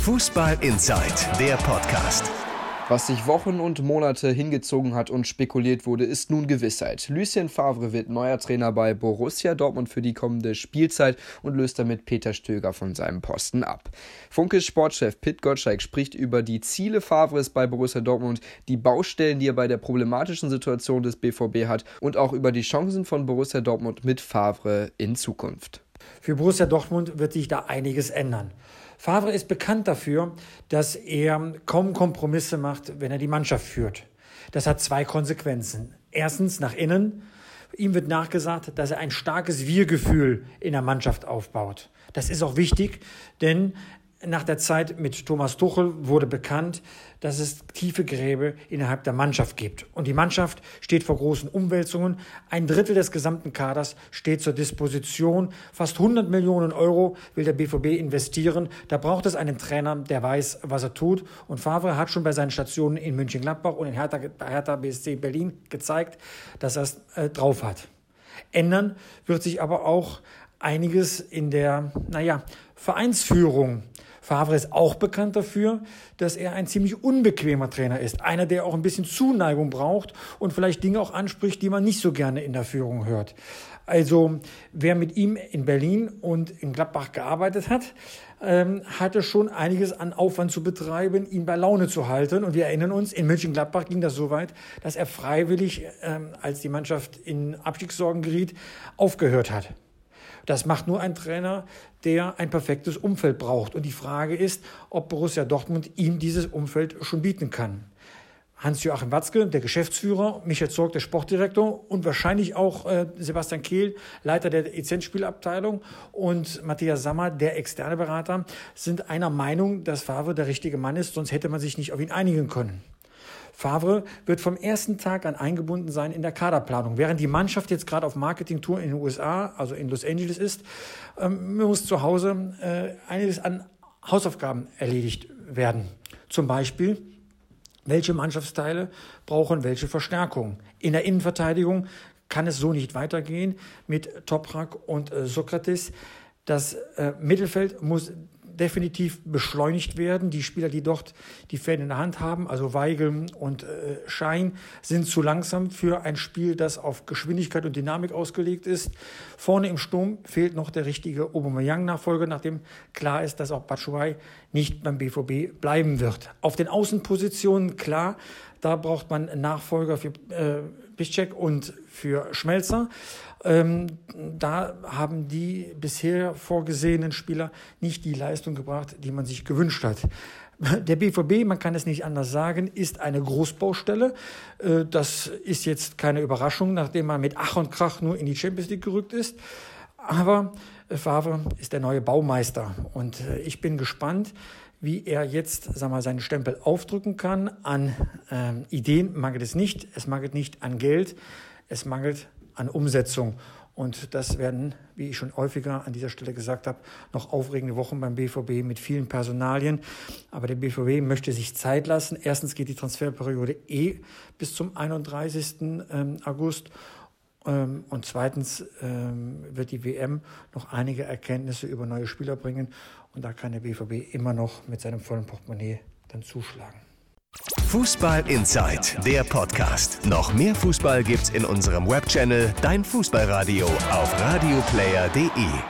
Fußball Inside, der Podcast. Was sich Wochen und Monate hingezogen hat und spekuliert wurde, ist nun Gewissheit. Lucien Favre wird neuer Trainer bei Borussia Dortmund für die kommende Spielzeit und löst damit Peter Stöger von seinem Posten ab. Funkes Sportchef Pit Gottschalk spricht über die Ziele Favres bei Borussia Dortmund, die Baustellen, die er bei der problematischen Situation des BVB hat und auch über die Chancen von Borussia Dortmund mit Favre in Zukunft. Für Borussia Dortmund wird sich da einiges ändern. Favre ist bekannt dafür, dass er kaum Kompromisse macht, wenn er die Mannschaft führt. Das hat zwei Konsequenzen. Erstens nach innen. Ihm wird nachgesagt, dass er ein starkes Wir-Gefühl in der Mannschaft aufbaut. Das ist auch wichtig, denn nach der Zeit mit Thomas Tuchel wurde bekannt, dass es tiefe Gräben innerhalb der Mannschaft gibt. Und die Mannschaft steht vor großen Umwälzungen. Ein Drittel des gesamten Kaders steht zur Disposition. Fast 100 Millionen Euro will der BVB investieren. Da braucht es einen Trainer, der weiß, was er tut. Und Favre hat schon bei seinen Stationen in München-Gladbach und in Hertha BSC Berlin gezeigt, dass er es drauf hat. Ändern wird sich aber auch einiges in der, Vereinsführung. Favre ist auch bekannt dafür, dass er ein ziemlich unbequemer Trainer ist. Einer, der auch ein bisschen Zuneigung braucht und vielleicht Dinge auch anspricht, die man nicht so gerne in der Führung hört. Also wer mit ihm in Berlin und in Gladbach gearbeitet hat, hatte schon einiges an Aufwand zu betreiben, ihn bei Laune zu halten. Und wir erinnern uns, in München-Gladbach ging das so weit, dass er freiwillig, als die Mannschaft in Abstiegssorgen geriet, aufgehört hat. Das macht nur ein Trainer, der ein perfektes Umfeld braucht. Und die Frage ist, ob Borussia Dortmund ihm dieses Umfeld schon bieten kann. Hans-Joachim Watzke, der Geschäftsführer, Michael Zorc, der Sportdirektor und wahrscheinlich auch Sebastian Kehl, Leiter der Lizenzspielabteilung und Matthias Sammer, der externe Berater, sind einer Meinung, dass Favre der richtige Mann ist, sonst hätte man sich nicht auf ihn einigen können. Favre wird vom ersten Tag an eingebunden sein in der Kaderplanung. Während die Mannschaft jetzt gerade auf Marketingtour in den USA, also in Los Angeles ist, muss zu Hause einiges an Hausaufgaben erledigt werden. Zum Beispiel, welche Mannschaftsteile brauchen welche Verstärkung? In der Innenverteidigung kann es so nicht weitergehen mit Toprak und Sokratis. Das Mittelfeld muss definitiv beschleunigt werden. Die Spieler, die dort die Fäden in der Hand haben, also Weigel und Schein, sind zu langsam für ein Spiel, das auf Geschwindigkeit und Dynamik ausgelegt ist. Vorne im Sturm fehlt noch der richtige Aubameyang-Nachfolger, nachdem klar ist, dass auch Batshuayi nicht beim BVB bleiben wird. Auf den Außenpositionen klar, da braucht man Nachfolger für Piszczek und für Schmelzer. Da haben die bisher vorgesehenen Spieler nicht die Leistung gebracht, die man sich gewünscht hat. Der BVB, man kann es nicht anders sagen, ist eine Großbaustelle. Das ist jetzt keine Überraschung, nachdem man mit Ach und Krach nur in die Champions League gerückt ist. Aber Favre ist der neue Baumeister und ich bin gespannt, wie er jetzt seinen Stempel aufdrücken kann. An Ideen mangelt es nicht, es mangelt nicht an Geld, es mangelt an Umsetzung. Und das werden, wie ich schon häufiger an dieser Stelle gesagt habe, noch aufregende Wochen beim BVB mit vielen Personalien. Aber der BVB möchte sich Zeit lassen. Erstens geht die Transferperiode bis zum 31. August. Und zweitens wird die WM noch einige Erkenntnisse über neue Spieler bringen. Und da kann der BVB immer noch mit seinem vollen Portemonnaie dann zuschlagen. Fußball Inside, der Podcast. Noch mehr Fußball gibt's in unserem Webchannel Dein Fußballradio auf radioplayer.de.